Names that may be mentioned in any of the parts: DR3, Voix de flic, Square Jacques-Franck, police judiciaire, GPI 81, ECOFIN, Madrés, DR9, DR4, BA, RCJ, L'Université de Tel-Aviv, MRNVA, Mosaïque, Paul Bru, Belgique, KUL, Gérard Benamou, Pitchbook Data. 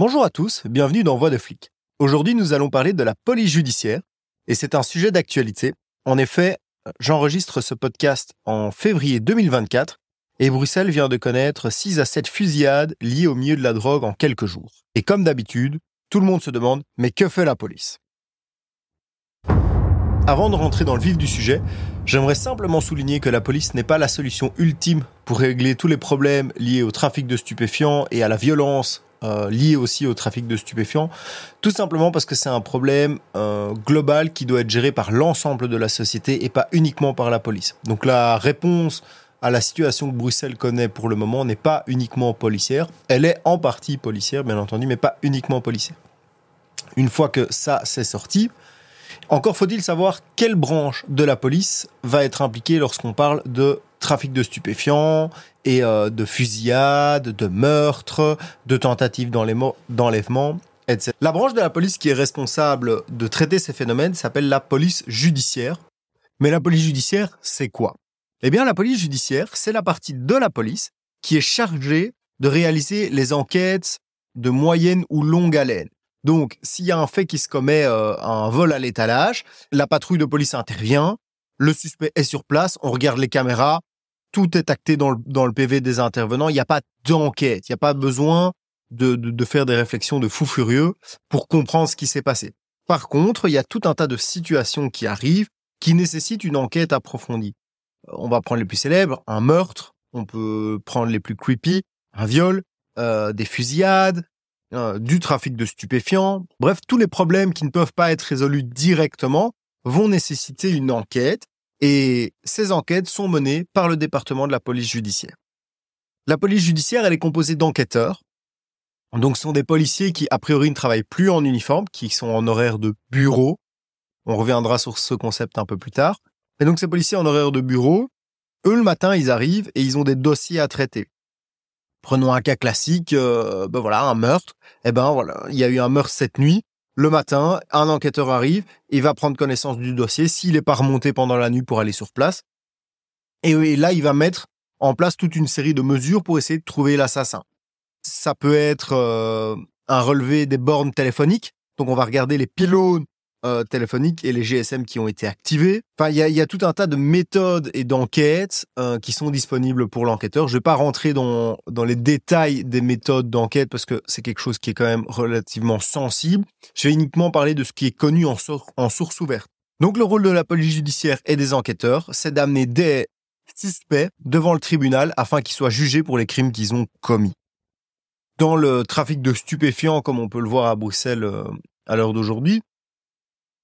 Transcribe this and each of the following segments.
Bonjour à tous, bienvenue dans Voix de flic. Aujourd'hui, nous allons parler de la police judiciaire, et c'est un sujet d'actualité. En effet, j'enregistre ce podcast en février 2024, et Bruxelles vient de connaître 6 à 7 fusillades liées au milieu de la drogue en quelques jours. Et comme d'habitude, tout le monde se demande « mais que fait la police ?» Avant de rentrer dans le vif du sujet, j'aimerais simplement souligner que la police n'est pas la solution ultime pour régler tous les problèmes liés au trafic de stupéfiants et à la violence lié aussi au trafic de stupéfiants, tout simplement parce que c'est un problème global qui doit être géré par l'ensemble de la société et pas uniquement par la police. Donc la réponse à la situation que Bruxelles connaît pour le moment n'est pas uniquement policière, elle est en partie policière bien entendu, mais pas uniquement policière. Une fois que ça c'est sorti, encore faut-il savoir quelle branche de la police va être impliquée lorsqu'on parle de trafic de stupéfiants et de fusillades, de meurtres, de tentatives d'enlèvement, etc. La branche de la police qui est responsable de traiter ces phénomènes s'appelle la police judiciaire. Mais la police judiciaire, c'est quoi ? Eh bien, la police judiciaire, c'est la partie de la police qui est chargée de réaliser les enquêtes de moyenne ou longue haleine. Donc, s'il y a un fait qui se commet, un vol à l'étalage, la patrouille de police intervient, le suspect est sur place, on regarde les caméras, tout est acté dans le PV des intervenants. Il n'y a pas d'enquête, il n'y a pas besoin de faire des réflexions de fou furieux pour comprendre ce qui s'est passé. Par contre, il y a tout un tas de situations qui arrivent qui nécessitent une enquête approfondie. On va prendre les plus célèbres, un meurtre, on peut prendre les plus creepy, un viol, des fusillades, du trafic de stupéfiants. Bref, tous les problèmes qui ne peuvent pas être résolus directement vont nécessiter une enquête. Et ces enquêtes sont menées par le département de la police judiciaire. La police judiciaire, elle est composée d'enquêteurs. Donc, ce sont des policiers qui, a priori, ne travaillent plus en uniforme, qui sont en horaire de bureau. On reviendra sur ce concept un peu plus tard. Et donc, ces policiers en horaire de bureau, eux, le matin, ils arrivent et ils ont des dossiers à traiter. Prenons un cas classique, un meurtre. Il y a eu un meurtre cette nuit. Le matin, un enquêteur arrive, il va prendre connaissance du dossier, s'il n'est pas remonté pendant la nuit pour aller sur place. Et là, il va mettre en place toute une série de mesures pour essayer de trouver l'assassin. Ça peut être un relevé des bornes téléphoniques. Donc, on va regarder les pylônes téléphoniques et les GSM qui ont été activés. Enfin, il y a tout un tas de méthodes et d'enquêtes qui sont disponibles pour l'enquêteur. Je ne vais pas rentrer dans les détails des méthodes d'enquête parce que c'est quelque chose qui est quand même relativement sensible. Je vais uniquement parler de ce qui est connu en source ouverte. Donc, le rôle de la police judiciaire et des enquêteurs, c'est d'amener des suspects devant le tribunal afin qu'ils soient jugés pour les crimes qu'ils ont commis. Dans le trafic de stupéfiants, comme on peut le voir à Bruxelles à l'heure d'aujourd'hui,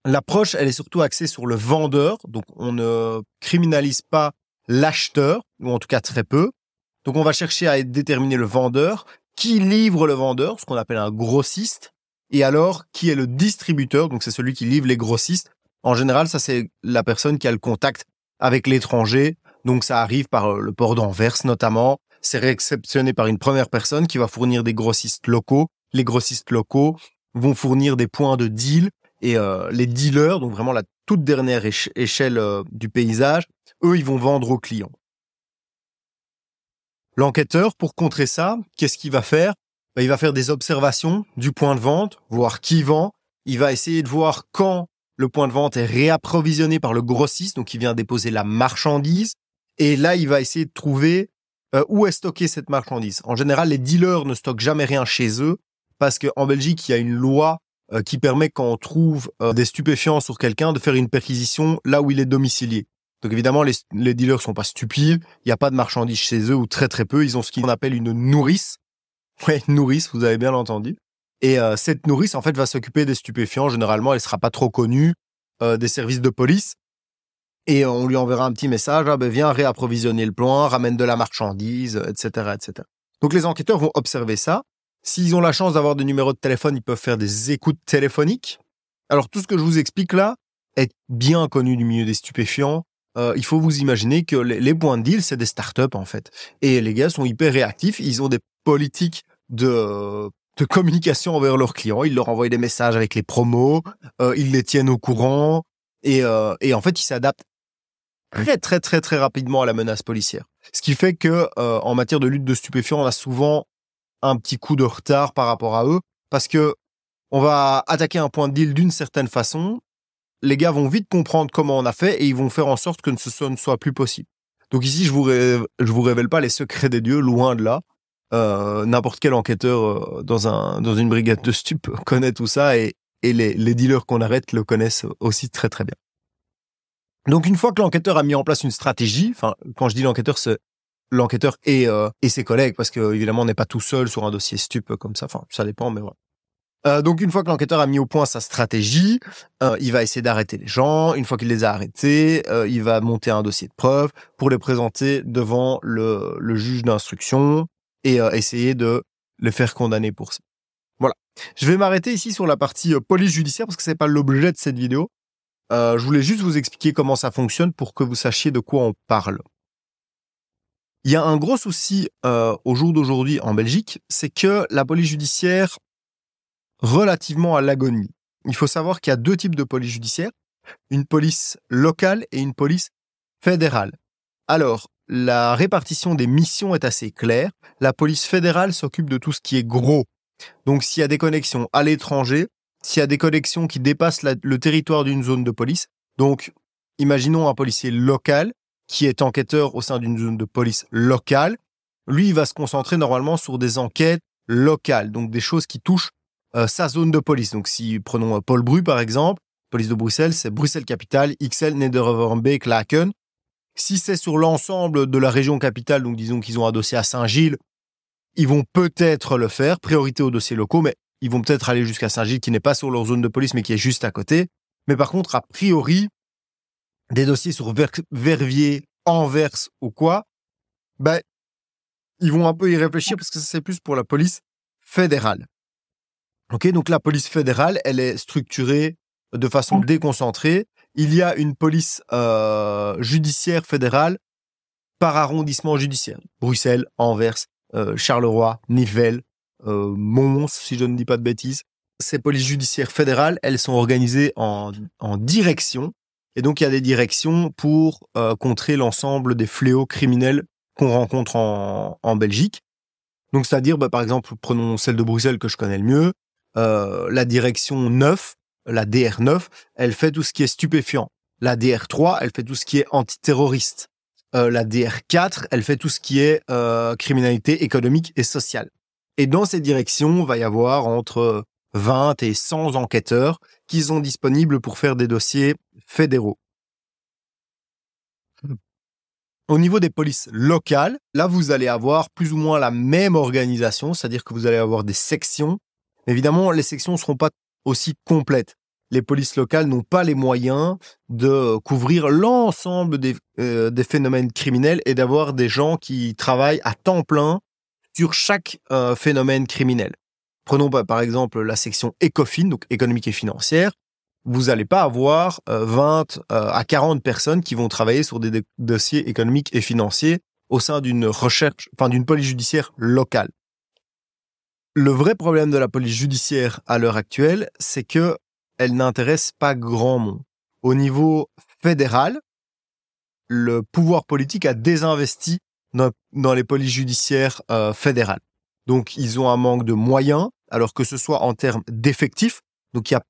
l'approche, elle est surtout axée sur le vendeur. Donc, on ne criminalise pas l'acheteur, ou en tout cas très peu. Donc, on va chercher à déterminer le vendeur, qui livre le vendeur, ce qu'on appelle un grossiste, et alors qui est le distributeur. Donc, c'est celui qui livre les grossistes. En général, ça, c'est la personne qui a le contact avec l'étranger. Donc, ça arrive par le port d'Anvers, notamment. C'est réceptionné par une première personne qui va fournir des grossistes locaux. Les grossistes locaux vont fournir des points de deal. Et les dealers, donc vraiment la toute dernière échelle du paysage, eux, ils vont vendre aux clients. L'enquêteur, pour contrer ça, qu'est-ce qu'il va faire ? Il va faire des observations du point de vente, voir qui vend. Il va essayer de voir quand le point de vente est réapprovisionné par le grossiste, donc il vient déposer la marchandise. Et là, il va essayer de trouver où est stockée cette marchandise. En général, les dealers ne stockent jamais rien chez eux parce qu'en Belgique, il y a une loi qui permet quand on trouve des stupéfiants sur quelqu'un de faire une perquisition là où il est domicilié. Donc évidemment, les dealers sont pas stupides, il n'y a pas de marchandises chez eux ou très très peu, ils ont ce qu'on appelle une nourrice. Ouais, une nourrice, vous avez bien entendu. Et cette nourrice, en fait, va s'occuper des stupéfiants. Généralement, elle sera pas trop connue des services de police. Et on lui enverra un petit message, viens réapprovisionner le plan, ramène de la marchandise, etc., etc. Donc les enquêteurs vont observer ça. S'ils ont la chance d'avoir des numéros de téléphone, ils peuvent faire des écoutes téléphoniques. Alors, tout ce que je vous explique là est bien connu du milieu des stupéfiants. Il faut vous imaginer que les points de deal, c'est des startups, en fait. Et les gars sont hyper réactifs. Ils ont des politiques de communication envers leurs clients. Ils leur envoient des messages avec les promos. Ils les tiennent au courant. Et en fait, ils s'adaptent très, très, très, très rapidement à la menace policière. Ce qui fait que en matière de lutte de stupéfiants, on a souvent un petit coup de retard par rapport à eux, parce que on va attaquer un point de deal d'une certaine façon. Les gars vont vite comprendre comment on a fait et ils vont faire en sorte que ce ne soit plus possible. Donc ici, je vous révèle pas les secrets des dieux, loin de là. N'importe quel enquêteur dans une brigade de stup connaît tout ça et les dealers qu'on arrête le connaissent aussi très très bien. Donc une fois que l'enquêteur a mis en place une stratégie, enfin quand je dis l'enquêteur, c'est l'enquêteur et ses collègues, parce que évidemment on n'est pas tout seul sur un dossier stup comme ça, enfin ça dépend, mais voilà. Donc une fois que l'enquêteur a mis au point sa stratégie, il va essayer d'arrêter les gens. Une fois qu'il les a arrêtés, il va monter un dossier de preuves pour les présenter devant le juge d'instruction et essayer de les faire condamner pour ça. Voilà. Je vais m'arrêter ici sur la partie police judiciaire parce que c'est pas l'objet de cette vidéo. Je voulais juste vous expliquer comment ça fonctionne pour que vous sachiez de quoi on parle. Il y a un gros souci au jour d'aujourd'hui en Belgique, c'est que la police judiciaire relativement à l'agonie. Il faut savoir qu'il y a deux types de police judiciaire, une police locale et une police fédérale. Alors, la répartition des missions est assez claire. La police fédérale s'occupe de tout ce qui est gros. Donc, s'il y a des connexions à l'étranger, s'il y a des connexions qui dépassent le territoire d'une zone de police, donc, imaginons un policier local qui est enquêteur au sein d'une zone de police locale. Lui, il va se concentrer normalement sur des enquêtes locales, donc des choses qui touchent sa zone de police. Donc, si prenons Paul Bru, par exemple, police de Bruxelles, c'est Bruxelles-Capitale, XL, Nederverenbeek, Laken. Si c'est sur l'ensemble de la région capitale, donc disons qu'ils ont un dossier à Saint-Gilles, ils vont peut-être le faire, priorité aux dossiers locaux, mais ils vont peut-être aller jusqu'à Saint-Gilles, qui n'est pas sur leur zone de police, mais qui est juste à côté. Mais par contre, a priori, des dossiers sur Verviers, Anvers ou quoi, ben, ils vont un peu y réfléchir, parce que ça, c'est plus pour la police fédérale. Ok, donc la police fédérale, elle est structurée de façon déconcentrée. Il y a une police judiciaire fédérale par arrondissement judiciaire. Bruxelles, Anvers, Charleroi, Nivelles, Mons, si je ne dis pas de bêtises. Ces polices judiciaires fédérales, elles sont organisées en directions. Et donc, il y a des directions pour contrer l'ensemble des fléaux criminels qu'on rencontre en Belgique. Donc, c'est-à-dire, bah, par exemple, prenons celle de Bruxelles que je connais le mieux. La direction 9, la DR9, elle fait tout ce qui est stupéfiant. La DR3, elle fait tout ce qui est antiterroriste. La DR4, elle fait tout ce qui est criminalité économique et sociale. Et dans ces directions, il va y avoir entre 20 et 100 enquêteurs qui sont disponibles pour faire des dossiers fédéraux. Au niveau des polices locales, là, vous allez avoir plus ou moins la même organisation, c'est-à-dire que vous allez avoir des sections. Évidemment, les sections ne seront pas aussi complètes. Les polices locales n'ont pas les moyens de couvrir l'ensemble des phénomènes criminels et d'avoir des gens qui travaillent à temps plein sur chaque phénomène criminel. Prenons par exemple la section ECOFIN, donc économique et financière. Vous n'allez pas avoir 20 à 40 personnes qui vont travailler sur des dossiers économiques et financiers au sein d'une police judiciaire locale. Le vrai problème de la police judiciaire à l'heure actuelle, c'est qu'elle n'intéresse pas grand monde. Au niveau fédéral, le pouvoir politique a désinvesti dans les polices judiciaires fédérales. Donc, ils ont un manque de moyens, alors que ce soit en termes d'effectifs. Donc, il n'y a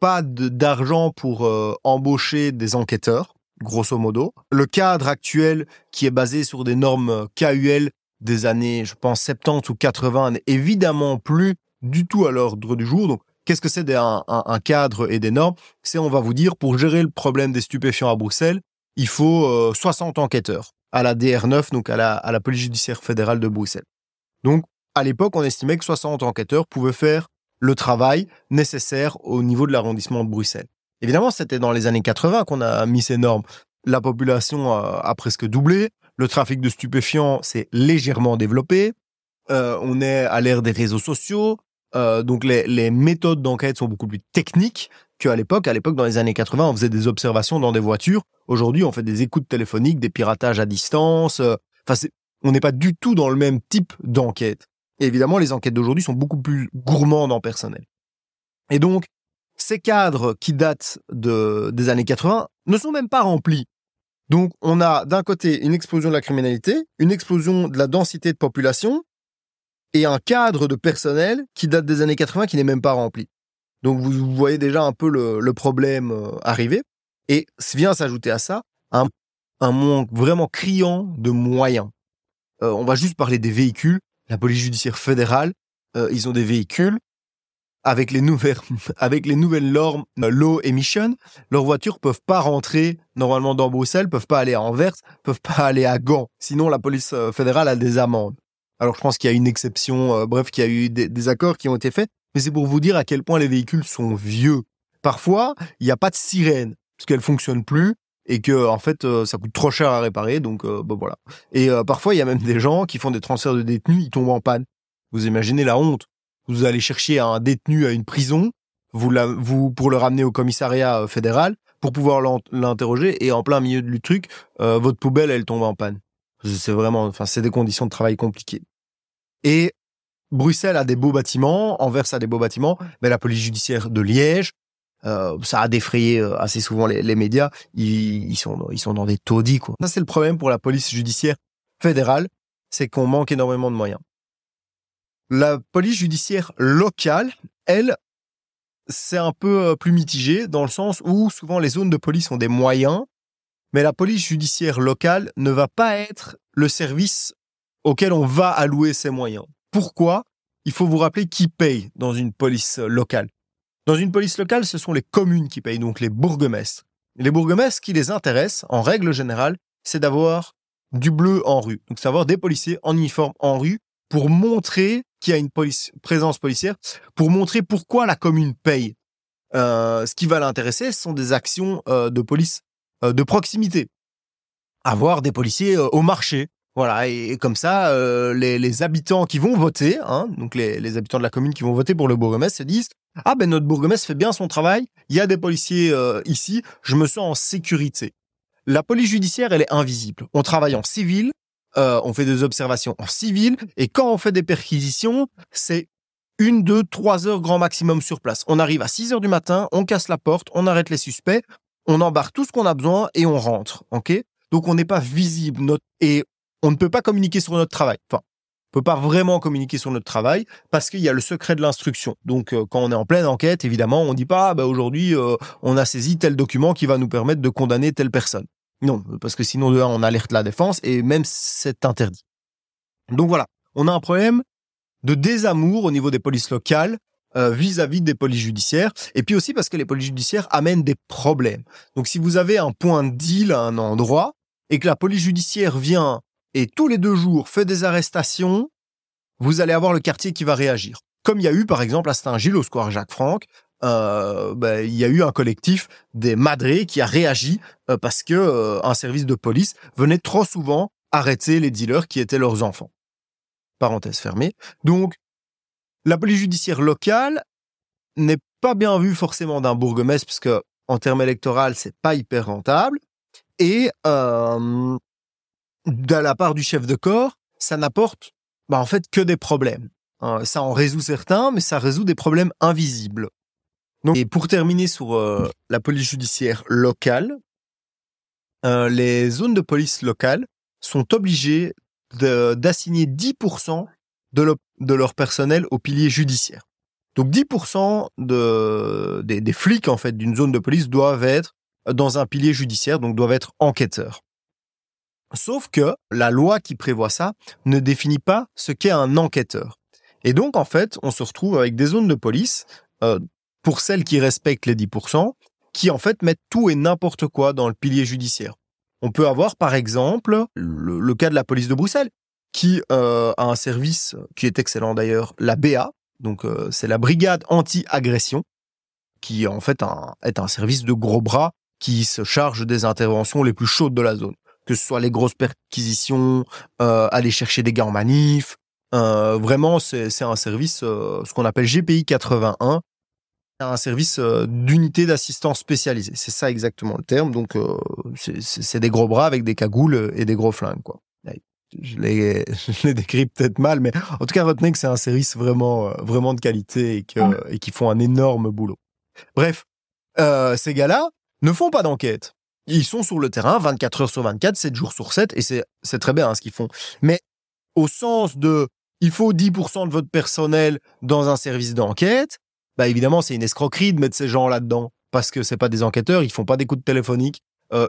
pas d'argent pour embaucher des enquêteurs, grosso modo. Le cadre actuel, qui est basé sur des normes KUL, des années, je pense, 70 ou 80, n'est évidemment plus du tout à l'ordre du jour. Donc, qu'est-ce que c'est un cadre et des normes ? C'est, on va vous dire, pour gérer le problème des stupéfiants à Bruxelles, il faut 60 enquêteurs à la DR9, donc à la police judiciaire fédérale de Bruxelles. Donc, à l'époque, on estimait que 60 enquêteurs pouvaient faire le travail nécessaire au niveau de l'arrondissement de Bruxelles. Évidemment, c'était dans les années 80 qu'on a mis ces normes. La population a presque doublé. Le trafic de stupéfiants s'est légèrement développé. On est à l'ère des réseaux sociaux. Donc, les méthodes d'enquête sont beaucoup plus techniques qu'à l'époque. À l'époque, dans les années 80, on faisait des observations dans des voitures. Aujourd'hui, on fait des écoutes téléphoniques, des piratages à distance. On n'est pas du tout dans le même type d'enquête. Et évidemment, les enquêtes d'aujourd'hui sont beaucoup plus gourmandes en personnel. Et donc, ces cadres qui datent des années 80 ne sont même pas remplis. Donc, on a d'un côté une explosion de la criminalité, une explosion de la densité de population, et un cadre de personnel qui date des années 80 qui n'est même pas rempli. Donc vous voyez déjà un peu le problème arriver. Et vient s'ajouter à ça un manque vraiment criant de moyens. On va juste parler des véhicules. La police judiciaire fédérale, ils ont des véhicules. Avec les nouvelles normes low emission, leurs voitures peuvent pas rentrer normalement dans Bruxelles, peuvent pas aller à Anvers, peuvent pas aller à Gand. Sinon, la police fédérale a des amendes. Alors, je pense qu'il y a une exception. Bref, qu'il y a eu des accords qui ont été faits. Mais c'est pour vous dire à quel point les véhicules sont vieux. Parfois, il n'y a pas de sirène parce qu'elles fonctionnent plus et que en fait, ça coûte trop cher à réparer. Donc, voilà. Et parfois, il y a même des gens qui font des transferts de détenus, ils tombent en panne. Vous imaginez la honte. Vous allez chercher un détenu à une prison, pour le ramener au commissariat fédéral, pour pouvoir l'interroger, et en plein milieu du truc, votre poubelle, elle tombe en panne. C'est vraiment, enfin, c'est des conditions de travail compliquées. Et Bruxelles a des beaux bâtiments, Anvers a des beaux bâtiments, mais la police judiciaire de Liège, ça a défrayé assez souvent les médias, ils sont dans des taudis, quoi. Ça, c'est le problème pour la police judiciaire fédérale, c'est qu'on manque énormément de moyens. La police judiciaire locale, elle, c'est un peu plus mitigé dans le sens où souvent les zones de police ont des moyens, mais la police judiciaire locale ne va pas être le service auquel on va allouer ses moyens. Pourquoi ? Il faut vous rappeler qui paye dans une police locale. Dans une police locale, ce sont les communes qui payent, donc les bourgmestres. Les bourgmestres, qui les intéressent, en règle générale, c'est d'avoir du bleu en rue. Donc, c'est avoir des policiers en uniforme en rue pour montrer qu'il y a une présence policière, pour montrer pourquoi la commune paye. Ce qui va l'intéresser, ce sont des actions de police de proximité. Avoir des policiers au marché. Voilà, et comme ça, les habitants qui vont voter, hein, donc les habitants de la commune qui vont voter pour le bourgmestre se disent « Ah ben notre bourgmestre fait bien son travail, il y a des policiers ici, je me sens en sécurité. » La police judiciaire, elle est invisible. On travaille en civil, on fait des observations en civil, et quand on fait des perquisitions, c'est 1, 2, 3 heures grand maximum sur place. On arrive à 6 heures du matin, on casse la porte, on arrête les suspects, on embarque tout ce qu'on a besoin et on rentre. Okay ? Donc on n'est pas visible et on ne peut pas communiquer sur notre travail. Enfin, on ne peut pas vraiment communiquer sur notre travail parce qu'il y a le secret de l'instruction. Donc quand on est en pleine enquête, évidemment, on ne dit pas aujourd'hui on a saisi tel document qui va nous permettre de condamner telle personne. Non, parce que sinon, de là, on alerte la défense et même c'est interdit. Donc voilà, on a un problème de désamour au niveau des polices locales vis-à-vis des polices judiciaires et puis aussi parce que les polices judiciaires amènent des problèmes. Donc si vous avez un point de deal à un endroit et que la police judiciaire vient et tous les 2 jours fait des arrestations, vous allez avoir le quartier qui va réagir. Comme il y a eu par exemple à Saint-Gilles au Square Jacques-Franck, il y a eu un collectif des madrés qui a réagi parce que un service de police venait trop souvent arrêter les dealers qui étaient leurs enfants. Parenthèse fermée. Donc, la police judiciaire locale n'est pas bien vue forcément d'un bourgmestre parce que en termes électoraux, c'est pas hyper rentable. Et de la part du chef de corps, ça n'apporte en fait que des problèmes. Ça en résout certains, mais ça résout des problèmes invisibles. Donc, et pour terminer sur la police judiciaire locale, les zones de police locales sont obligées d'assigner 10% de leur personnel au pilier judiciaire. Donc 10% des flics en fait, d'une zone de police doivent être dans un pilier judiciaire, donc doivent être enquêteurs. Sauf que la loi qui prévoit ça ne définit pas ce qu'est un enquêteur. Et donc en fait, on se retrouve avec des zones de police pour celles qui respectent les 10%, qui en fait mettent tout et n'importe quoi dans le pilier judiciaire. On peut avoir par exemple le cas de la police de Bruxelles, qui a un service qui est excellent d'ailleurs, la BA, donc c'est la brigade anti-agression, qui en fait est un service de gros bras qui se charge des interventions les plus chaudes de la zone, que ce soit les grosses perquisitions, aller chercher des gars en manif, vraiment c'est un service, ce qu'on appelle GPI 81, un service d'unité d'assistance spécialisée. C'est ça exactement le terme. Donc, c'est des gros bras avec des cagoules et des gros flingues, quoi. Je les décris peut-être mal, mais en tout cas, retenez que c'est un service vraiment, vraiment de qualité et qu'ils font un énorme boulot. Bref, ces gars-là ne font pas d'enquête. Ils sont sur le terrain 24 heures sur 24, 7 jours sur 7, et c'est très bien ce qu'ils font. Mais au sens de il faut 10% de votre personnel dans un service d'enquête, bah évidemment, c'est une escroquerie de mettre ces gens là-dedans, parce que c'est pas des enquêteurs, ils font pas d'écoute téléphonique,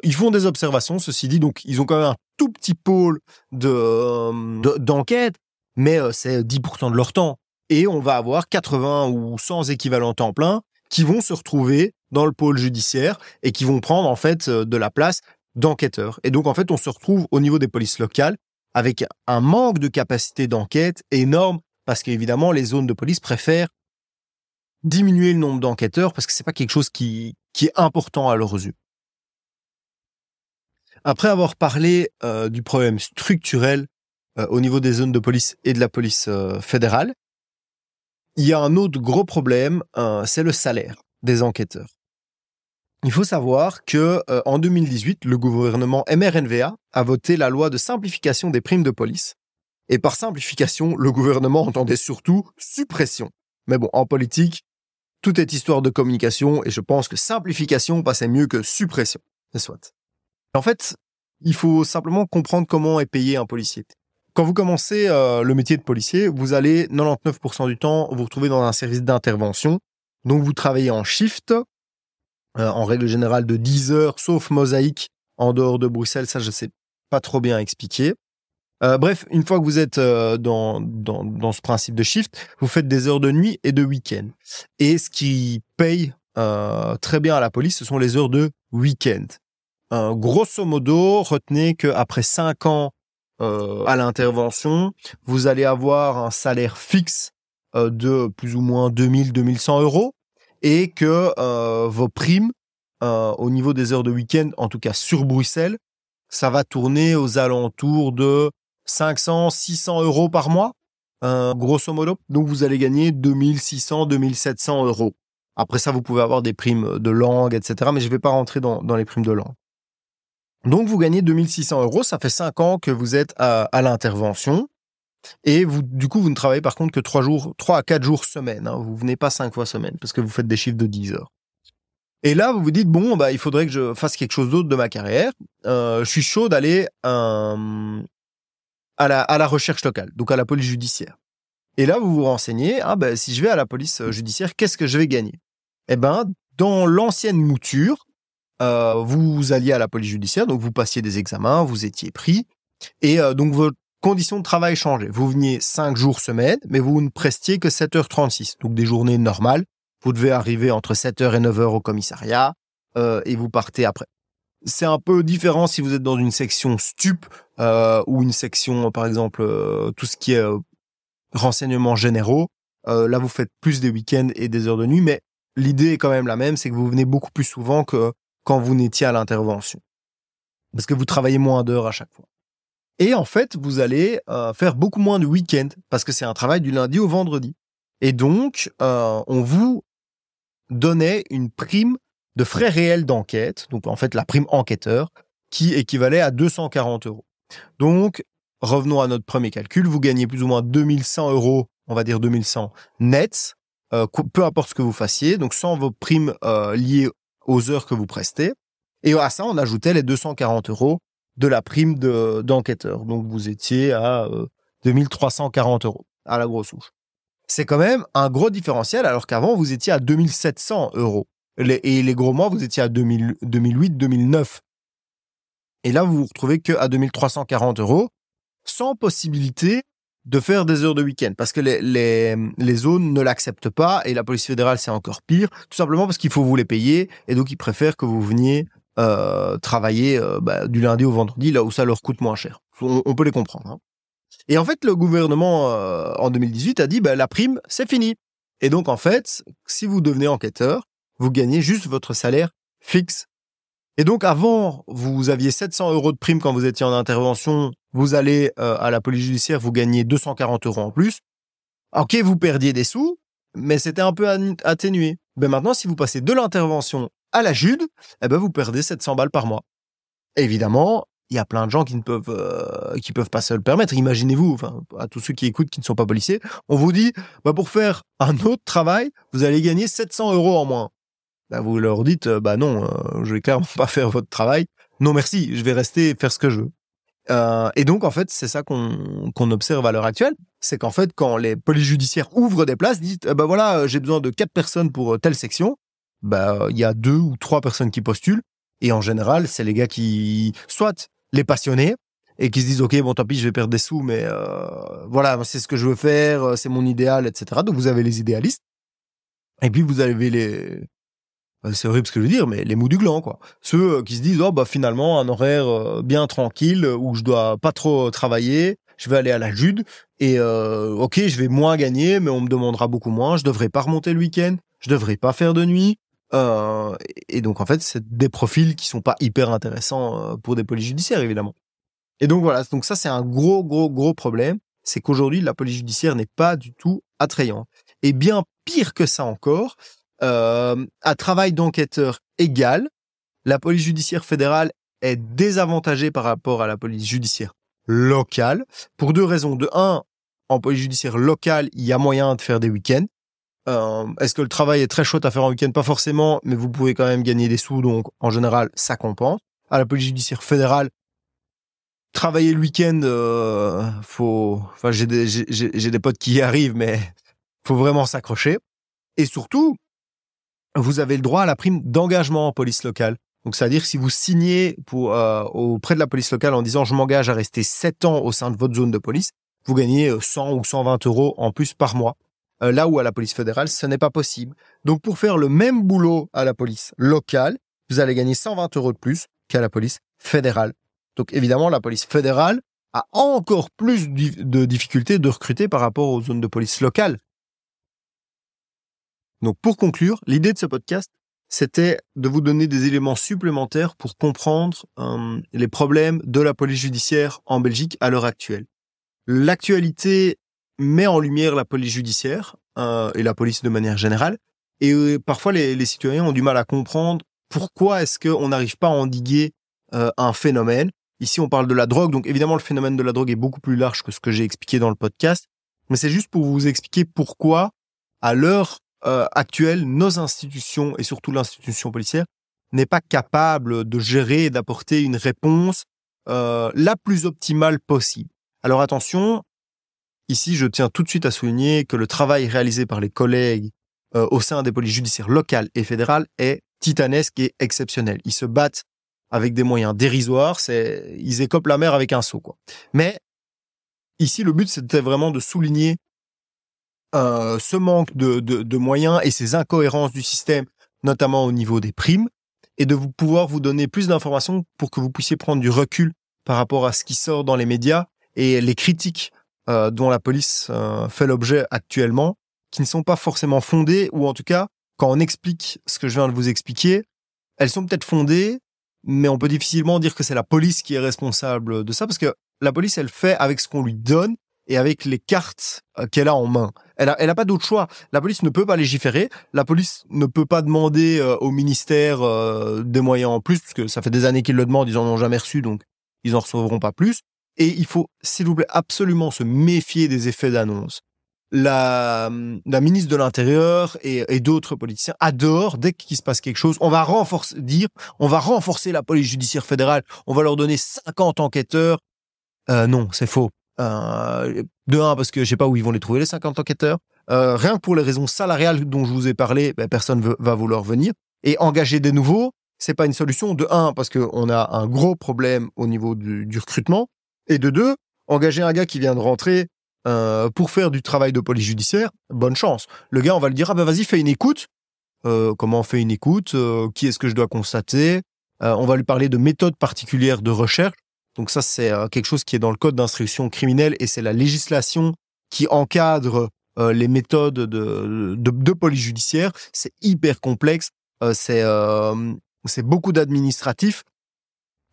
ils font des observations, ceci dit, donc ils ont quand même un tout petit pôle d'enquête, mais c'est 10% de leur temps. Et on va avoir 80 ou 100 équivalents temps plein qui vont se retrouver dans le pôle judiciaire et qui vont prendre en fait de la place d'enquêteurs. Et donc en fait, on se retrouve au niveau des polices locales avec un manque de capacité d'enquête énorme parce qu'évidemment, les zones de police préfèrent diminuer le nombre d'enquêteurs parce que c'est pas quelque chose qui est important à leurs yeux. Après avoir parlé du problème structurel au niveau des zones de police et de la police fédérale, il y a un autre gros problème, c'est le salaire des enquêteurs. Il faut savoir que en 2018, le gouvernement MRNVA a voté la loi de simplification des primes de police. Et par simplification, le gouvernement entendait surtout suppression. Mais bon, en politique, tout est histoire de communication et je pense que simplification passait mieux que suppression. Mais soit. En fait, il faut simplement comprendre comment est payé un policier. Quand vous commencez le métier de policier, vous allez 99% du temps vous retrouver dans un service d'intervention. Donc, vous travaillez en shift, en règle générale de 10 heures, sauf mosaïque, en dehors de Bruxelles. Ça, je ne sais pas trop bien expliquer. Bref, une fois que vous êtes dans ce principe de shift, vous faites des heures de nuit et de week-end. Et ce qui paye très bien à la police, ce sont les heures de week-end. Grosso modo, retenez qu'après 5 ans, à l'intervention, vous allez avoir un salaire fixe de plus ou moins 2 100 euros et que vos primes au niveau des heures de week-end, en tout cas sur Bruxelles, ça va tourner aux alentours de 500-600 euros par mois, grosso modo. Donc, vous allez gagner 2600-2700 euros. Après ça, vous pouvez avoir des primes de langue, etc. Mais je ne vais pas rentrer dans les primes de langue. Donc, vous gagnez 2600 euros. Ça fait 5 ans que vous êtes à l'intervention. Et vous, du coup, vous ne travaillez par contre que 3 à 4 jours semaine. Hein. Vous ne venez pas 5 fois semaine parce que vous faites des chiffres de 10 heures. Et là, vous vous dites, bon, bah, il faudrait que je fasse quelque chose d'autre de ma carrière. Je suis chaud d'aller à la recherche locale, donc à la police judiciaire. Et là, vous vous renseignez, ah, bah, si je vais à la police judiciaire, qu'est-ce que je vais gagner? Eh ben, dans l'ancienne mouture, vous alliez à la police judiciaire, donc vous passiez des examens, vous étiez pris, et donc vos conditions de travail changeaient. Vous veniez 5 jours semaine, mais vous ne prestiez que 7h36, donc des journées normales. Vous devez arriver entre 7h et 9h au commissariat, et vous partez après. C'est un peu différent si vous êtes dans une section stup, ou une section, par exemple, tout ce qui est renseignements généraux. Là, vous faites plus des week-ends et des heures de nuit, mais l'idée est quand même la même, c'est que vous venez beaucoup plus souvent que quand vous n'étiez à l'intervention. Parce que vous travaillez moins d'heures à chaque fois. Et en fait, vous allez faire beaucoup moins de week-end parce que c'est un travail du lundi au vendredi. Et donc, on vous donnait une prime de frais réels d'enquête, donc en fait la prime enquêteur, qui équivalait à 240 euros. Donc, revenons à notre premier calcul. Vous gagnez plus ou moins 2100 euros, on va dire 2100 nets, peu importe ce que vous fassiez, donc sans vos primes liées aux heures que vous prestez. Et à ça, on ajoutait les 240 euros de la prime d'enquêteur. Donc, vous étiez à 2340 euros à la grosse souche. C'est quand même un gros différentiel, alors qu'avant, vous étiez à 2700 euros. Et les gros mois, vous étiez à 2008, 2009. Et là, vous vous retrouvez qu'à 2340 euros, sans possibilité de faire des heures de week-end, parce que les zones ne l'acceptent pas, et la police fédérale, c'est encore pire, tout simplement parce qu'il faut vous les payer, et donc ils préfèrent que vous veniez travailler du lundi au vendredi, là où ça leur coûte moins cher. On peut les comprendre. Hein. Et en fait, le gouvernement, en 2018, a dit « la prime, c'est fini ». Et donc, en fait, si vous devenez enquêteur, vous gagnez juste votre salaire fixe. Et donc, avant, vous aviez 700 euros de prime quand vous étiez en intervention. Vous allez à la police judiciaire, vous gagnez 240 euros en plus. Ok, vous perdiez des sous, mais c'était un peu atténué. Ben maintenant, si vous passez de l'intervention à la jude, eh ben vous perdez 700 balles par mois. Évidemment, il y a plein de gens qui peuvent pas se le permettre. Imaginez-vous, enfin, à tous ceux qui écoutent, qui ne sont pas policiers, on vous dit, bah pour faire un autre travail, vous allez gagner 700 euros en moins. Ben vous leur dites, bah non, je vais clairement pas faire votre travail. Non merci, je vais rester faire ce que je veux. Et donc, en fait, c'est ça qu'on observe à l'heure actuelle. C'est qu'en fait, quand les polices judiciaires ouvrent des places, disent « voilà, j'ai besoin de 4 personnes pour telle section », il y a 2 ou 3 personnes qui postulent. Et en général, c'est les gars qui, soit les passionnés, et qui se disent « ok, bon, tant pis, je vais perdre des sous, mais voilà, c'est ce que je veux faire, c'est mon idéal, etc. » Donc, vous avez les idéalistes. Et puis, vous avez les... C'est horrible ce que je veux dire, mais les mous du gland, quoi. Ceux qui se disent « oh, bah finalement, un horaire bien tranquille, où je dois pas trop travailler, je vais aller à la jude, et ok, je vais moins gagner, mais on me demandera beaucoup moins, je devrais pas remonter le week-end, je devrais pas faire de nuit. » Et donc, en fait, c'est des profils qui sont pas hyper intéressants pour des polices judiciaires, évidemment. Et donc, voilà. Donc ça, c'est un gros, gros, gros problème. C'est qu'aujourd'hui, la police judiciaire n'est pas du tout attrayante. Et bien pire que ça encore, à travail d'enquêteur égal, la police judiciaire fédérale est désavantagée par rapport à la police judiciaire locale pour 2 raisons. De un, en police judiciaire locale, il y a moyen de faire des week-ends. Est-ce que le travail est très chouette à faire en week-end ? Pas forcément, mais vous pouvez quand même gagner des sous, donc en général, ça compense. À la police judiciaire fédérale, travailler le week-end, enfin, j'ai des potes qui y arrivent, mais faut vraiment s'accrocher. Et surtout, vous avez le droit à la prime d'engagement en police locale. Donc, c'est-à-dire si vous signez auprès de la police locale en disant « je m'engage à rester 7 ans au sein de votre zone de police », vous gagnez 100 ou 120 euros en plus par mois. Là où à la police fédérale, ce n'est pas possible. Donc, pour faire le même boulot à la police locale, vous allez gagner 120 euros de plus qu'à la police fédérale. Donc, évidemment, la police fédérale a encore plus de difficultés de recruter par rapport aux zones de police locales. Donc, pour conclure, l'idée de ce podcast, c'était de vous donner des éléments supplémentaires pour comprendre les problèmes de la police judiciaire en Belgique à l'heure actuelle. L'actualité met en lumière la police judiciaire et la police de manière générale. Et parfois, les citoyens ont du mal à comprendre pourquoi est-ce qu'on n'arrive pas à endiguer un phénomène. Ici, on parle de la drogue. Donc, évidemment, le phénomène de la drogue est beaucoup plus large que ce que j'ai expliqué dans le podcast. Mais c'est juste pour vous expliquer pourquoi, à l'heure actuelle, nos institutions et surtout l'institution policière n'est pas capable de gérer et d'apporter une réponse la plus optimale possible. Alors attention, ici je tiens tout de suite à souligner que le travail réalisé par les collègues au sein des polices judiciaires locales et fédérales est titanesque et exceptionnel. Ils se battent avec des moyens dérisoires, ils écopent la mer avec un seau, quoi. Mais ici le but c'était vraiment de souligner ce manque de moyens et ces incohérences du système, notamment au niveau des primes, et de vous pouvoir vous donner plus d'informations pour que vous puissiez prendre du recul par rapport à ce qui sort dans les médias et les critiques dont la police fait l'objet actuellement, qui ne sont pas forcément fondées, ou en tout cas, quand on explique ce que je viens de vous expliquer, elles sont peut-être fondées, mais on peut difficilement dire que c'est la police qui est responsable de ça, parce que la police, elle fait avec ce qu'on lui donne, et avec les cartes qu'elle a en main. Elle a pas d'autre choix. La police ne peut pas légiférer. La police ne peut pas demander au ministère des moyens en plus, parce que ça fait des années qu'ils le demandent, ils n'en ont jamais reçu, donc ils n'en recevront pas plus. Et il faut, s'il vous plaît, absolument se méfier des effets d'annonce. La ministre de l'Intérieur et d'autres politiciens adorent, dès qu'il se passe quelque chose, on va renforcer la police judiciaire fédérale, on va leur donner 50 enquêteurs. Non, c'est faux. De un, parce que je sais pas où ils vont les trouver, les 50 enquêteurs. Rien que pour les raisons salariales dont je vous ai parlé, personne va vouloir venir. Et engager des nouveaux, c'est pas une solution. De un, parce qu'on a un gros problème au niveau du recrutement. Et de deux, engager un gars qui vient de rentrer pour faire du travail de police judiciaire, bonne chance. Le gars, on va lui dire, vas-y, fais une écoute. Comment on fait une écoute ? Qui est-ce que je dois constater ? On va lui parler de méthodes particulières de recherche. Donc ça, c'est quelque chose qui est dans le code d'instruction criminelle et c'est la législation qui encadre les méthodes de police judiciaire. C'est hyper complexe, c'est beaucoup d'administratifs.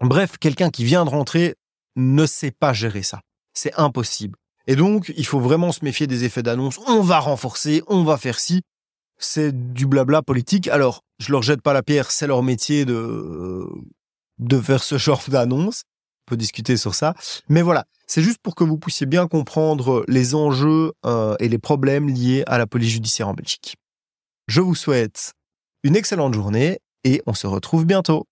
Bref, quelqu'un qui vient de rentrer ne sait pas gérer ça. C'est impossible. Et donc, il faut vraiment se méfier des effets d'annonce. On va renforcer, on va faire ci. C'est du blabla politique. Alors, je leur jette pas la pierre, c'est leur métier de faire ce genre d'annonce. On peut discuter sur ça. Mais voilà, c'est juste pour que vous puissiez bien comprendre les enjeux et les problèmes liés à la police judiciaire en Belgique. Je vous souhaite une excellente journée et on se retrouve bientôt.